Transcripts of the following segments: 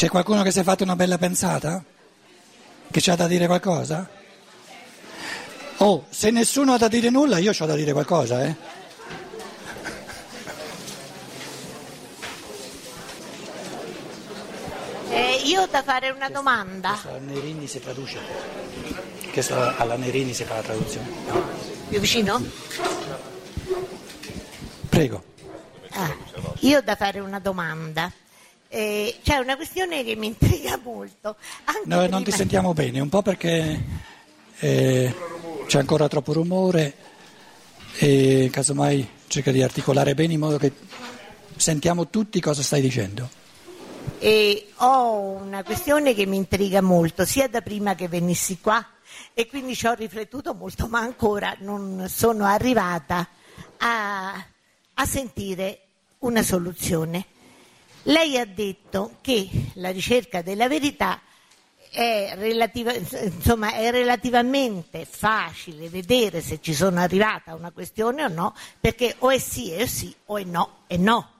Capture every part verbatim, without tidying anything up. C'è qualcuno che si è fatto una bella pensata? Che c'ha da dire qualcosa? Oh, se nessuno ha da dire nulla, io c'ho da dire qualcosa, eh? eh io ho da fare una domanda. Questa alla Nerini si traduce. Questa alla Nerini si fa la traduzione. No. Più vicino? Prego. Ah, io ho da fare una domanda. Eh, c'è una questione che mi intriga molto. Anche no, non ti sentiamo bene, un po' perché eh, c'è ancora troppo rumore e casomai cerca di articolare bene in modo che sentiamo tutti cosa stai dicendo. Eh, ho una questione che mi intriga molto, sia da prima che venissi qua, e quindi ci ho riflettuto molto, ma ancora non sono arrivata a, a sentire una soluzione. Lei ha detto che la ricerca della verità è, relativa, insomma, è relativamente facile vedere se ci sono arrivata una questione o no, perché o è sì è sì o è no è no.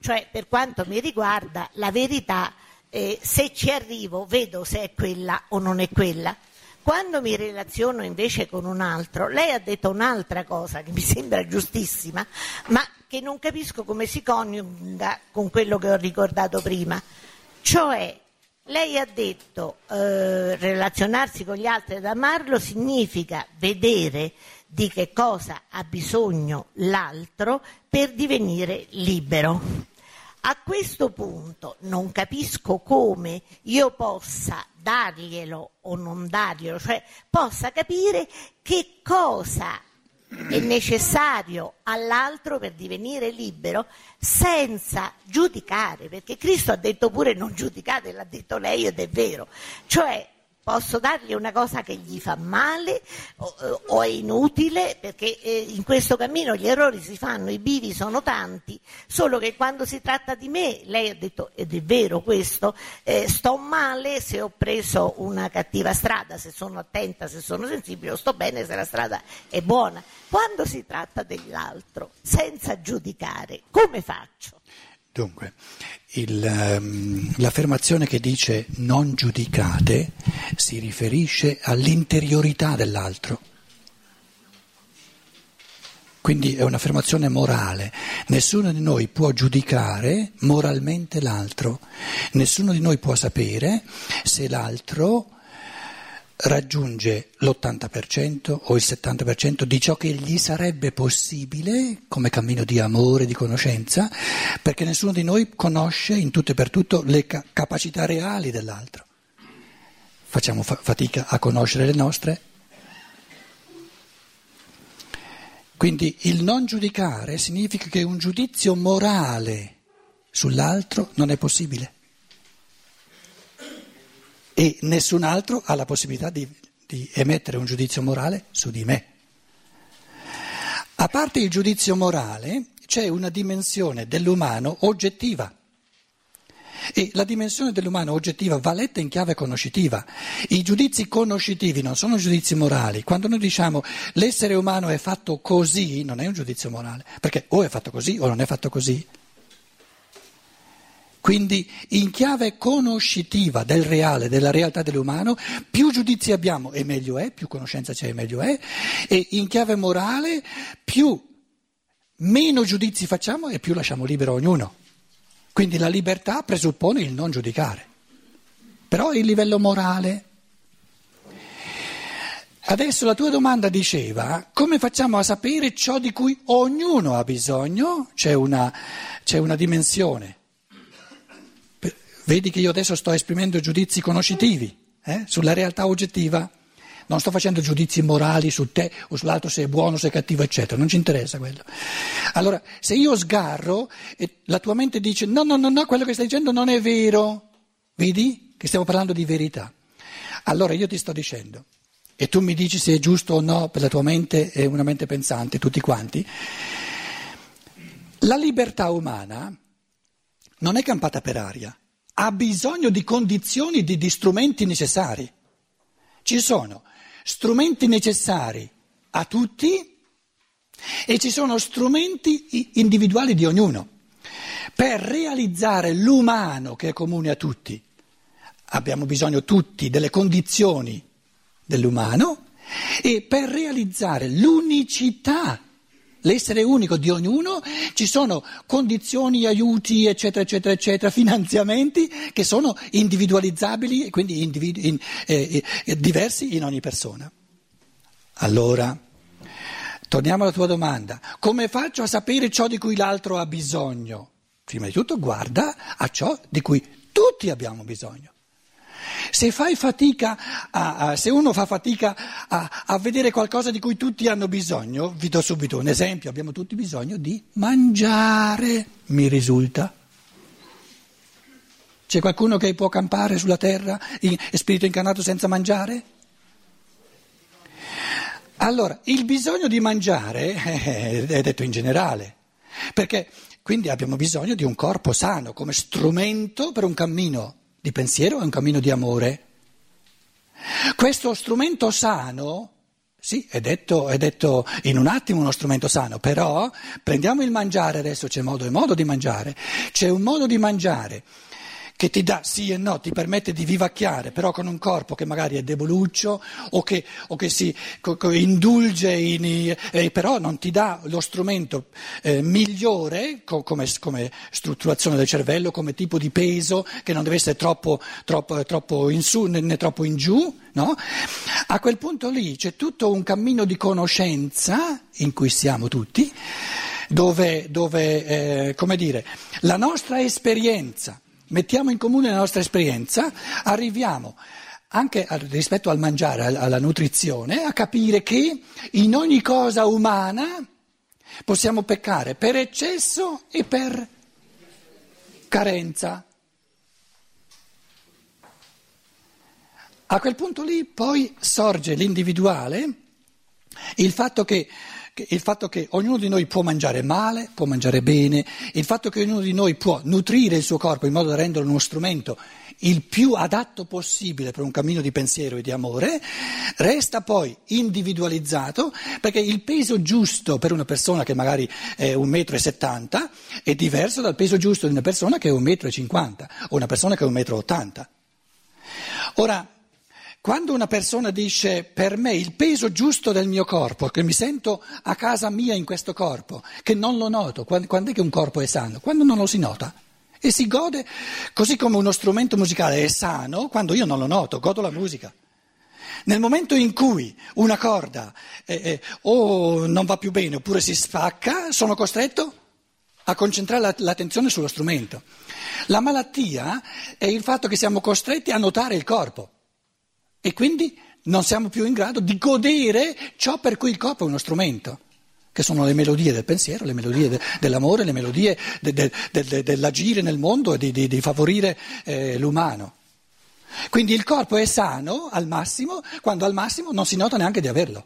Cioè, per quanto mi riguarda, la verità, eh, se ci arrivo vedo se è quella o non è quella. Quando mi relaziono invece con un altro, lei ha detto un'altra cosa che mi sembra giustissima, ma che non capisco come si coniuga con quello che ho ricordato prima. Cioè, lei ha detto eh, relazionarsi con gli altri ed amarlo significa vedere di che cosa ha bisogno l'altro per divenire libero. A questo punto non capisco come io possa darglielo o non darglielo, cioè possa capire che cosa è necessario all'altro per divenire libero senza giudicare, perché Cristo ha detto pure non giudicate, l'ha detto lei ed è vero, cioè posso dargli una cosa che gli fa male o, o è inutile, perché in questo cammino gli errori si fanno, i bivi sono tanti, solo che quando si tratta di me, lei ha detto, ed è vero questo, eh, sto male se ho preso una cattiva strada, se sono attenta, se sono sensibile, o sto bene se la strada è buona. Quando si tratta dell'altro, senza giudicare, come faccio? Dunque, il, um, l'affermazione che dice non giudicate si riferisce all'interiorità dell'altro, quindi è un'affermazione morale, nessuno di noi può giudicare moralmente l'altro, nessuno di noi può sapere se l'altro raggiunge l'ottanta per cento o il settanta per cento di ciò che gli sarebbe possibile come cammino di amore, di conoscenza, perché nessuno di noi conosce in tutto e per tutto le ca- capacità reali dell'altro. Facciamo fa- fatica a conoscere le nostre. Quindi il non giudicare significa che un giudizio morale sull'altro non è possibile. E nessun altro ha la possibilità di, di emettere un giudizio morale su di me. A parte il giudizio morale, c'è una dimensione dell'umano oggettiva. E la dimensione dell'umano oggettiva va letta in chiave conoscitiva. I giudizi conoscitivi non sono giudizi morali. Quando noi diciamo l'essere umano è fatto così, non è un giudizio morale, perché o è fatto così o non è fatto così. Quindi in chiave conoscitiva del reale, della realtà dell'umano, più giudizi abbiamo e meglio è, più conoscenza c'è e meglio è, e in chiave morale più meno giudizi facciamo e più lasciamo libero ognuno. Quindi la libertà presuppone il non giudicare, però è il livello morale. Adesso la tua domanda diceva come facciamo a sapere ciò di cui ognuno ha bisogno, c'è una, c'è una dimensione. Vedi che io adesso sto esprimendo giudizi conoscitivi eh, sulla realtà oggettiva, non sto facendo giudizi morali su te o sull'altro se è buono, se è cattivo, eccetera, non ci interessa quello. Allora, se io sgarro e la tua mente dice no, no, no, no, quello che stai dicendo non è vero, vedi che stiamo parlando di verità. Allora io ti sto dicendo, e tu mi dici se è giusto o no per la tua mente e una mente pensante, tutti quanti, la libertà umana non è campata per aria. Ha bisogno di condizioni, di, di strumenti necessari. Ci sono strumenti necessari a tutti e ci sono strumenti individuali di ognuno. Per realizzare l'umano che è comune a tutti, abbiamo bisogno tutti delle condizioni dell'umano, e per realizzare l'unicità, l'essere unico di ognuno, ci sono condizioni, aiuti, eccetera, eccetera, eccetera, finanziamenti che sono individualizzabili e quindi individu- in, eh, eh, diversi in ogni persona. Allora, torniamo alla tua domanda. Come faccio a sapere ciò di cui l'altro ha bisogno? Prima di tutto guarda a ciò di cui tutti abbiamo bisogno. Se fai fatica a, a, se uno fa fatica a, a vedere qualcosa di cui tutti hanno bisogno, vi do subito un esempio, abbiamo tutti bisogno di mangiare, mi risulta. C'è qualcuno che può campare sulla terra in spirito incarnato senza mangiare? Allora, il bisogno di mangiare eh, è detto in generale, perché quindi abbiamo bisogno di un corpo sano come strumento per un cammino di pensiero è un cammino di amore. Questo strumento sano, sì, è detto, è detto in un attimo uno strumento sano, però prendiamo il mangiare adesso, c'è modo e modo di mangiare. C'è un modo di mangiare che ti dà sì e no, ti permette di vivacchiare, però con un corpo che magari è deboluccio o che, o che si co, co, indulge, in, eh, però non ti dà lo strumento eh, migliore co, come, come strutturazione del cervello, come tipo di peso, che non deve essere troppo, troppo, troppo in su né, né troppo in giù, no? A quel punto lì c'è tutto un cammino di conoscenza in cui siamo tutti, dove, dove eh, come dire, la nostra esperienza, mettiamo in comune la nostra esperienza, arriviamo anche a, rispetto al mangiare, alla nutrizione, a capire che in ogni cosa umana possiamo peccare per eccesso e per carenza. A quel punto lì poi sorge l'individuale, il fatto che Il fatto che ognuno di noi può mangiare male, può mangiare bene, il fatto che ognuno di noi può nutrire il suo corpo in modo da renderlo uno strumento il più adatto possibile per un cammino di pensiero e di amore, resta poi individualizzato, perché il peso giusto per una persona che magari è un metro e settanta è diverso dal peso giusto di una persona che è un metro e cinquanta o una persona che è un metro e ottanta. Ora, quando una persona dice per me il peso giusto del mio corpo, che mi sento a casa mia in questo corpo, che non lo noto, quando, quando è che un corpo è sano? Quando non lo si nota e si gode, così come uno strumento musicale è sano quando io non lo noto, godo la musica. Nel momento in cui una corda eh, eh, o non va più bene oppure si spacca, sono costretto a concentrare l'attenzione sullo strumento. La malattia è il fatto che siamo costretti a notare il corpo. E quindi non siamo più in grado di godere ciò per cui il corpo è uno strumento, che sono le melodie del pensiero, le melodie de, dell'amore, le melodie de, de, de, de, dell'agire nel mondo e di, di, di favorire eh, l'umano. Quindi il corpo è sano al massimo, quando al massimo non si nota neanche di averlo.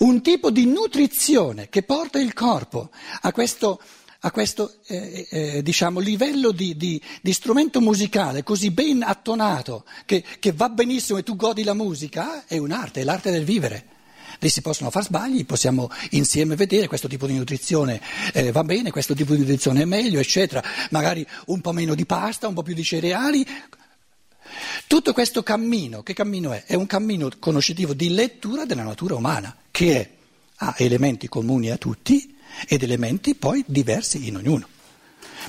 Un tipo di nutrizione che porta il corpo a questo... a questo eh, eh, diciamo, livello di, di, di strumento musicale così ben attonato che, che va benissimo e tu godi la musica, è un'arte, è l'arte del vivere. Lì si possono far sbagli, possiamo insieme vedere questo tipo di nutrizione eh, va bene, questo tipo di nutrizione è meglio, eccetera, magari un po' meno di pasta, un po' più di cereali. Tutto questo cammino, che cammino è? È un cammino conoscitivo di lettura della natura umana, che è, ha elementi comuni a tutti ed elementi poi diversi in ognuno,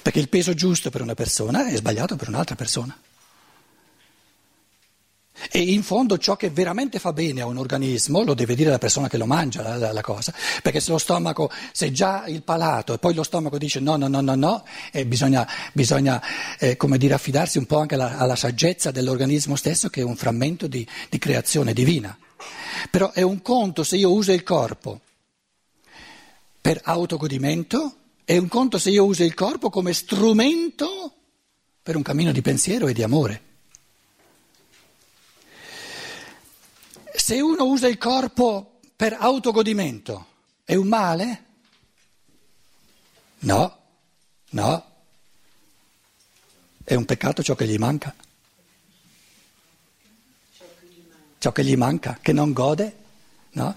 perché il peso giusto per una persona è sbagliato per un'altra persona. E in fondo ciò che veramente fa bene a un organismo lo deve dire la persona che lo mangia, la, la, la cosa, perché se lo stomaco, se già il palato e poi lo stomaco dice no, no, no, no, no, eh, bisogna, bisogna eh, come dire, affidarsi un po' anche alla, alla saggezza dell'organismo stesso, che è un frammento di, di creazione divina. Però è un conto se io uso il corpo per autogodimento, è un conto se io uso il corpo come strumento per un cammino di pensiero e di amore. Se uno usa il corpo per autogodimento, è un male? No, no. È un peccato ciò che gli manca. Ciò che gli manca, che non gode. No?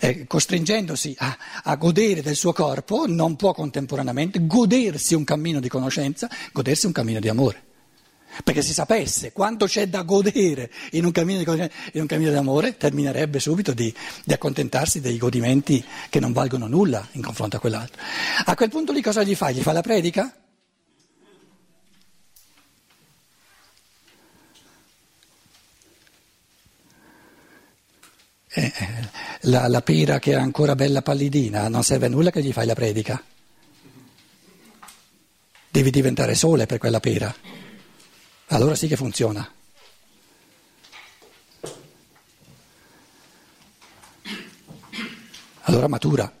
Eh, costringendosi a, a godere del suo corpo, non può contemporaneamente godersi un cammino di conoscenza, godersi un cammino di amore. perché se sapesse quanto c'è da godere in un cammino, di, in un cammino d'amore, terminerebbe subito di, di accontentarsi dei godimenti che non valgono nulla in confronto a quell'altro. A quel punto lì cosa gli fa? Gli fa la predica? Eh, la, la pera che è ancora bella pallidina, non serve a nulla che gli fai la predica. Devi diventare sole per quella pera, allora sì che funziona. Allora matura.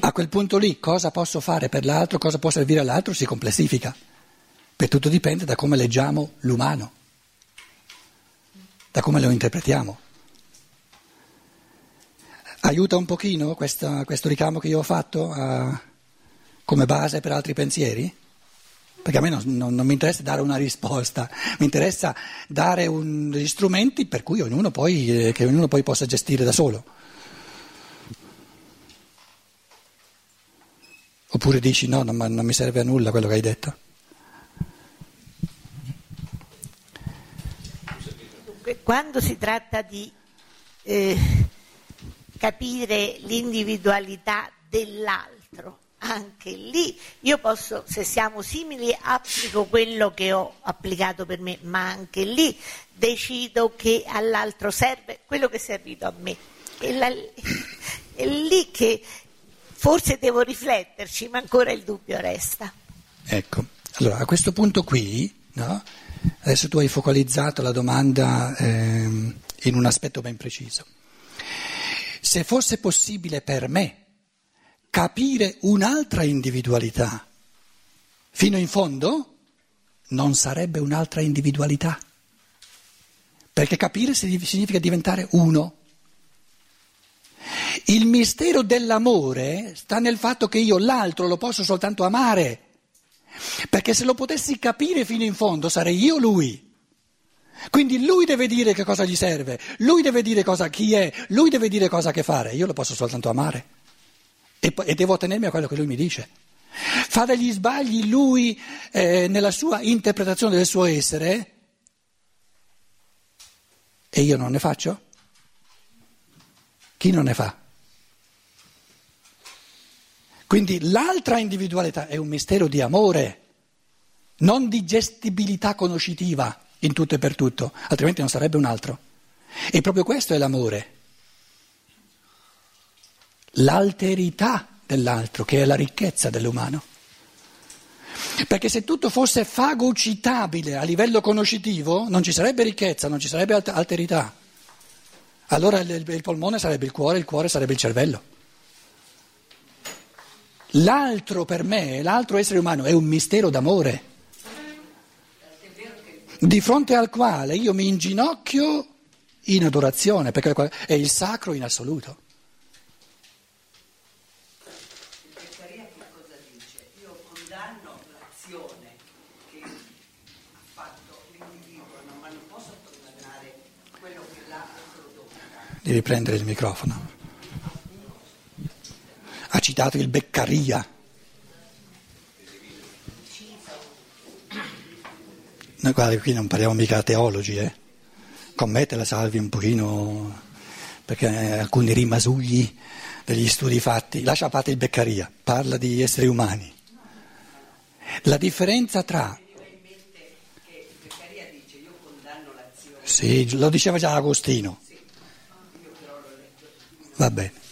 A quel punto lì cosa posso fare per l'altro, cosa può servire all'altro si complessifica, per tutto dipende da come leggiamo l'umano, da come lo interpretiamo. Aiuta un pochino questa, questo ricamo che io ho fatto a, come base per altri pensieri? Perché a me non, non, non mi interessa dare una risposta, mi interessa dare un, degli strumenti per cui ognuno poi, che ognuno poi possa gestire da solo. Oppure dici no, non, non mi serve a nulla quello che hai detto. Quando si tratta di eh, capire l'individualità dell'altro, anche lì io posso, se siamo simili, applico quello che ho applicato per me, ma anche lì decido che all'altro serve quello che è servito a me. È, la, è lì che forse devo rifletterci, ma ancora il dubbio resta. Ecco, allora a questo punto qui, no? Adesso tu hai focalizzato la domanda ehm, in un aspetto ben preciso. Se fosse possibile per me capire un'altra individualità fino in fondo, non sarebbe un'altra individualità, perché capire significa diventare uno. Il mistero dell'amore sta nel fatto che io l'altro lo posso soltanto amare, perché se lo potessi capire fino in fondo sarei io lui. Quindi lui deve dire che cosa gli serve, lui deve dire cosa, chi è, lui deve dire cosa che fare. Io lo posso soltanto amare e, e devo tenermi a quello che lui mi dice. Fa degli sbagli lui eh, nella sua interpretazione del suo essere e io non ne faccio? Chi non ne fa? Quindi l'altra individualità è un mistero di amore, non di gestibilità conoscitiva in tutto e per tutto, altrimenti non sarebbe un altro. E proprio questo è l'amore, l'alterità dell'altro, che è la ricchezza dell'umano. Perché se tutto fosse fagocitabile a livello conoscitivo, non ci sarebbe ricchezza, non ci sarebbe alterità. Allora il polmone sarebbe il cuore, il cuore sarebbe il cervello. L'altro per me, l'altro essere umano è un mistero d'amore, di fronte al quale io mi inginocchio in adorazione, perché è il sacro in assoluto. Beccaria che cosa dice? Io condanno l'azione che ha fatto l'individuo, ma non posso condannare quello che l'altro dona. Devi prendere il microfono. Ha citato il Beccaria. Noi guarda, qui non parliamo mica teologi, eh. Con me te la salvi un pochino, perché alcuni rimasugli degli studi fatti, lascia a parte il Beccaria, parla di esseri umani. La differenza tra... Sì, lo diceva già Agostino. Va bene.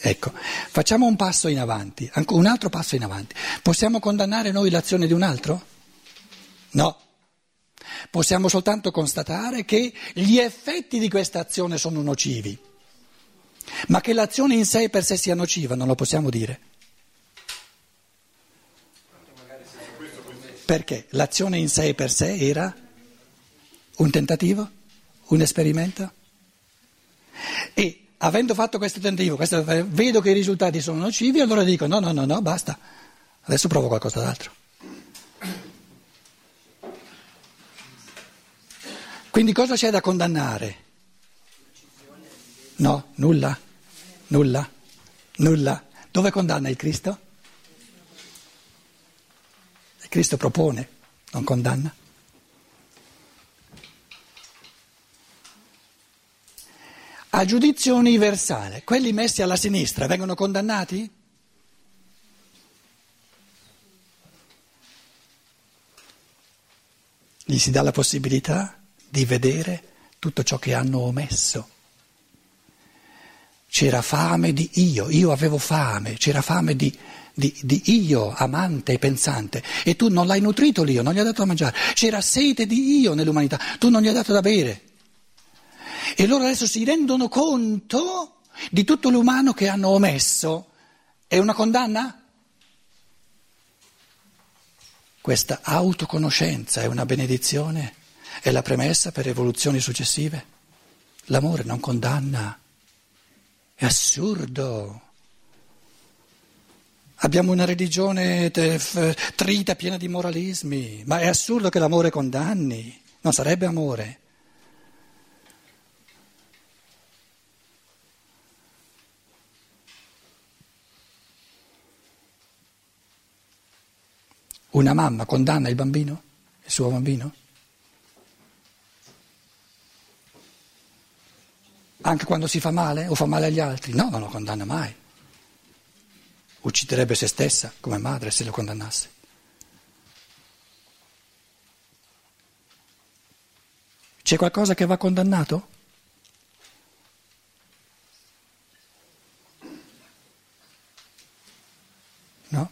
Ecco, facciamo un passo in avanti, un altro passo in avanti. Possiamo condannare noi l'azione di un altro? No. Possiamo soltanto constatare che gli effetti di questa azione sono nocivi, ma che l'azione in sé per sé sia nociva non lo possiamo dire. Perché l'azione in sé per sé era un tentativo, un esperimento e... Avendo fatto questo tentativo, questo, vedo che i risultati sono nocivi, allora dico no, no, no, no, basta, adesso provo qualcos'altro. Quindi cosa c'è da condannare? No, nulla, nulla, nulla. Dove condanna il Cristo? Il Cristo propone, non condanna. A giudizio universale, quelli messi alla sinistra vengono condannati? Gli si dà la possibilità di vedere tutto ciò che hanno omesso. C'era fame di io, io avevo fame, c'era fame di, di, di io, amante e pensante, e tu non l'hai nutrito l'io, non gli hai dato da mangiare. C'era sete di io nell'umanità, tu non gli hai dato da bere. E loro adesso si rendono conto di tutto l'umano che hanno omesso. È una condanna? Questa autoconoscenza è una benedizione, è la premessa per evoluzioni successive. L'amore non condanna. È assurdo. Abbiamo una religione tef, trita, piena di moralismi, ma è assurdo che l'amore condanni, non sarebbe amore. Una mamma condanna il bambino, il suo bambino? Anche quando si fa male o fa male agli altri? No, non lo condanna mai. Ucciderebbe se stessa come madre se lo condannasse. C'è qualcosa che va condannato? No?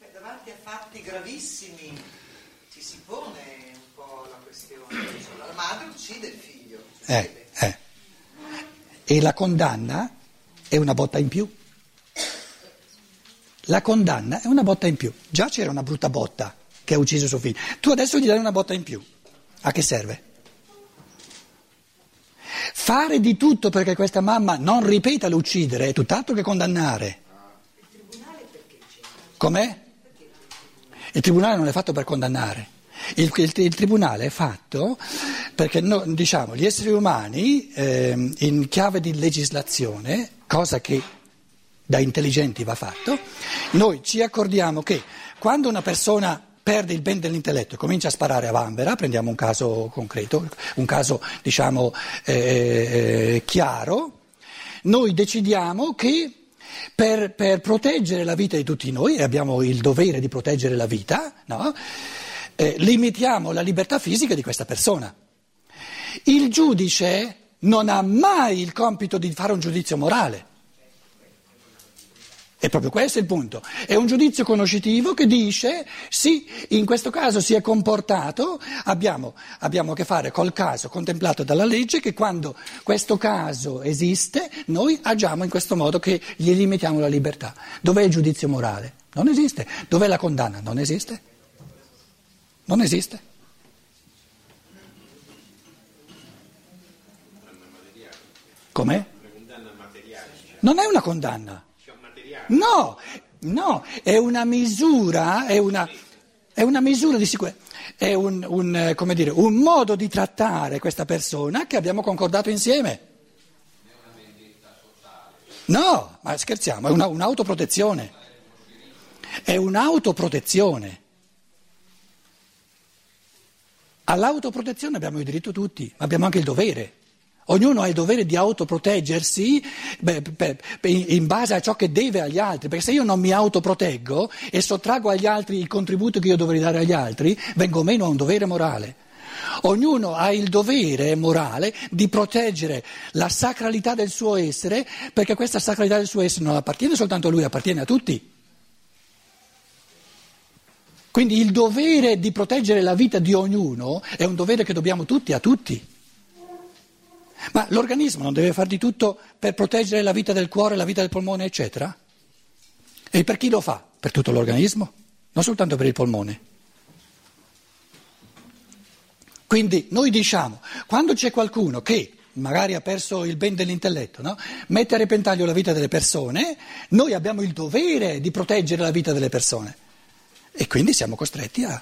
Beh, davanti a fatti gravissimi ci si pone un po' la questione. La madre uccide il figlio. Eh, eh. E la condanna è una botta in più. La condanna è una botta in più. Già c'era una brutta botta che ha ucciso suo figlio. Tu adesso gli dai una botta in più. A che serve? Fare di tutto perché questa mamma non ripeta l'uccidere è tutt'altro che condannare. Il tribunale perché c'è? Com'è? Il tribunale non è fatto per condannare. Il, il, il tribunale è fatto perché no, diciamo, gli esseri umani eh, in chiave di legislazione, cosa che da intelligenti va fatto, noi ci accordiamo che quando una persona perde il ben dell'intelletto e comincia a sparare a vanvera, prendiamo un caso concreto, un caso diciamo eh, chiaro, noi decidiamo che per, per proteggere la vita di tutti noi, e abbiamo il dovere di proteggere la vita, no? Eh, limitiamo la libertà fisica di questa persona. Il giudice non ha mai il compito di fare un giudizio morale. E proprio questo è il punto. È un giudizio conoscitivo che dice, sì, in questo caso si è comportato, abbiamo, abbiamo a che fare col caso contemplato dalla legge, che quando questo caso esiste noi agiamo in questo modo che gli limitiamo la libertà. Dov'è il giudizio morale? Non esiste. Dov'è la condanna? Non esiste. Non esiste. Com'è? Non è una condanna. No, no, è una misura, è una, è una misura di sicurezza, è un, un, come dire, un modo di trattare questa persona che abbiamo concordato insieme. No, ma scherziamo, è una, un'autoprotezione. È un'autoprotezione. All'autoprotezione abbiamo il diritto tutti, ma abbiamo anche il dovere. Ognuno ha il dovere di autoproteggersi beh, beh, in base a ciò che deve agli altri, perché se io non mi autoproteggo e sottraggo agli altri il contributo che io dovrei dare agli altri, vengo meno a un dovere morale. Ognuno ha il dovere morale di proteggere la sacralità del suo essere, perché questa sacralità del suo essere non appartiene soltanto a lui, appartiene a tutti. Quindi il dovere di proteggere la vita di ognuno è un dovere che dobbiamo tutti a tutti. Ma l'organismo non deve far di tutto per proteggere la vita del cuore, la vita del polmone, eccetera? E per chi lo fa? Per tutto l'organismo, non soltanto per il polmone. Quindi noi diciamo, quando c'è qualcuno che magari ha perso il ben dell'intelletto, no? Mette a repentaglio la vita delle persone, noi abbiamo il dovere di proteggere la vita delle persone. E quindi siamo costretti a,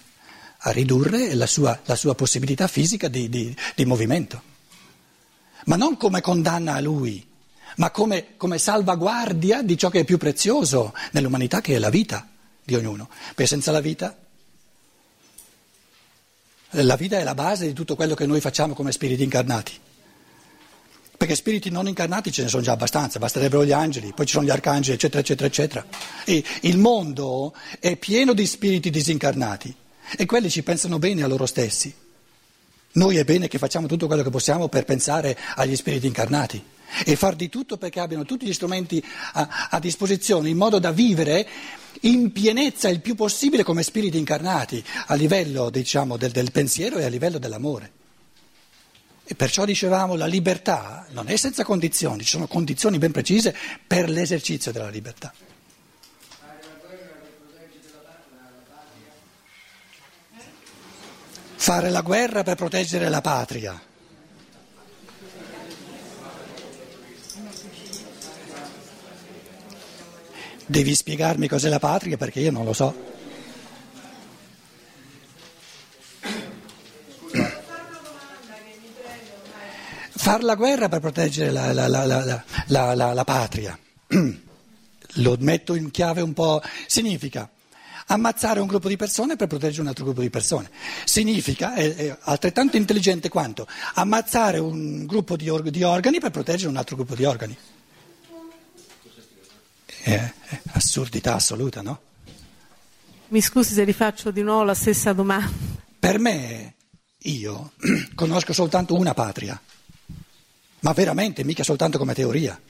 a ridurre la sua, la sua possibilità fisica di, di, di movimento. Ma non come condanna a lui, ma come, come salvaguardia di ciò che è più prezioso nell'umanità, che è la vita di ognuno. Perché senza la vita, la vita è la base di tutto quello che noi facciamo come spiriti incarnati. Perché spiriti non incarnati ce ne sono già abbastanza, basterebbero gli angeli, poi ci sono gli arcangeli, eccetera, eccetera, eccetera. E il mondo è pieno di spiriti disincarnati e quelli ci pensano bene a loro stessi. Noi è bene che facciamo tutto quello che possiamo per pensare agli spiriti incarnati e far di tutto perché abbiano tutti gli strumenti a, a disposizione in modo da vivere in pienezza il più possibile come spiriti incarnati a livello, diciamo, del, del pensiero e a livello dell'amore. E perciò dicevamo, la libertà non è senza condizioni, ci sono condizioni ben precise per l'esercizio della libertà. Fare la guerra per proteggere la patria. Devi spiegarmi cos'è la patria perché io non lo so. Far la guerra per proteggere la, la, la, la, la, la, la patria, lo metto in chiave un po', significa ammazzare un gruppo di persone per proteggere un altro gruppo di persone, significa, è, è altrettanto intelligente quanto ammazzare un gruppo di, or- di organi per proteggere un altro gruppo di organi. È, è assurdità assoluta, no? Mi scusi se rifaccio di nuovo la stessa domanda. Per me, io conosco soltanto una patria. Ma veramente, mica soltanto come teoria.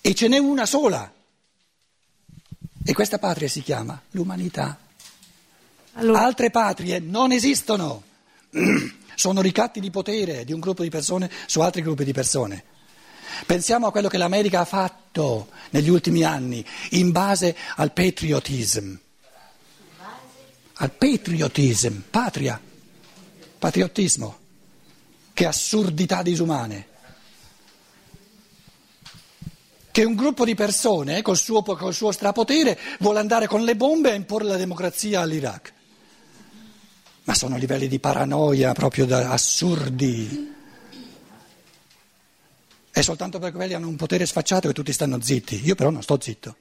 E ce n'è una sola. E questa patria si chiama l'umanità. Allora. Altre patrie non esistono. Sono ricatti di potere di un gruppo di persone su altri gruppi di persone. Pensiamo a quello che l'America ha fatto negli ultimi anni in base al patriotism. Al patriotism, patria, patriottismo. Che assurdità disumane, che un gruppo di persone col suo, col suo strapotere vuole andare con le bombe a imporre la democrazia all'Iraq, ma sono livelli di paranoia proprio da, assurdi, è soltanto perché quelli hanno un potere sfacciato che tutti stanno zitti, io però non sto zitto.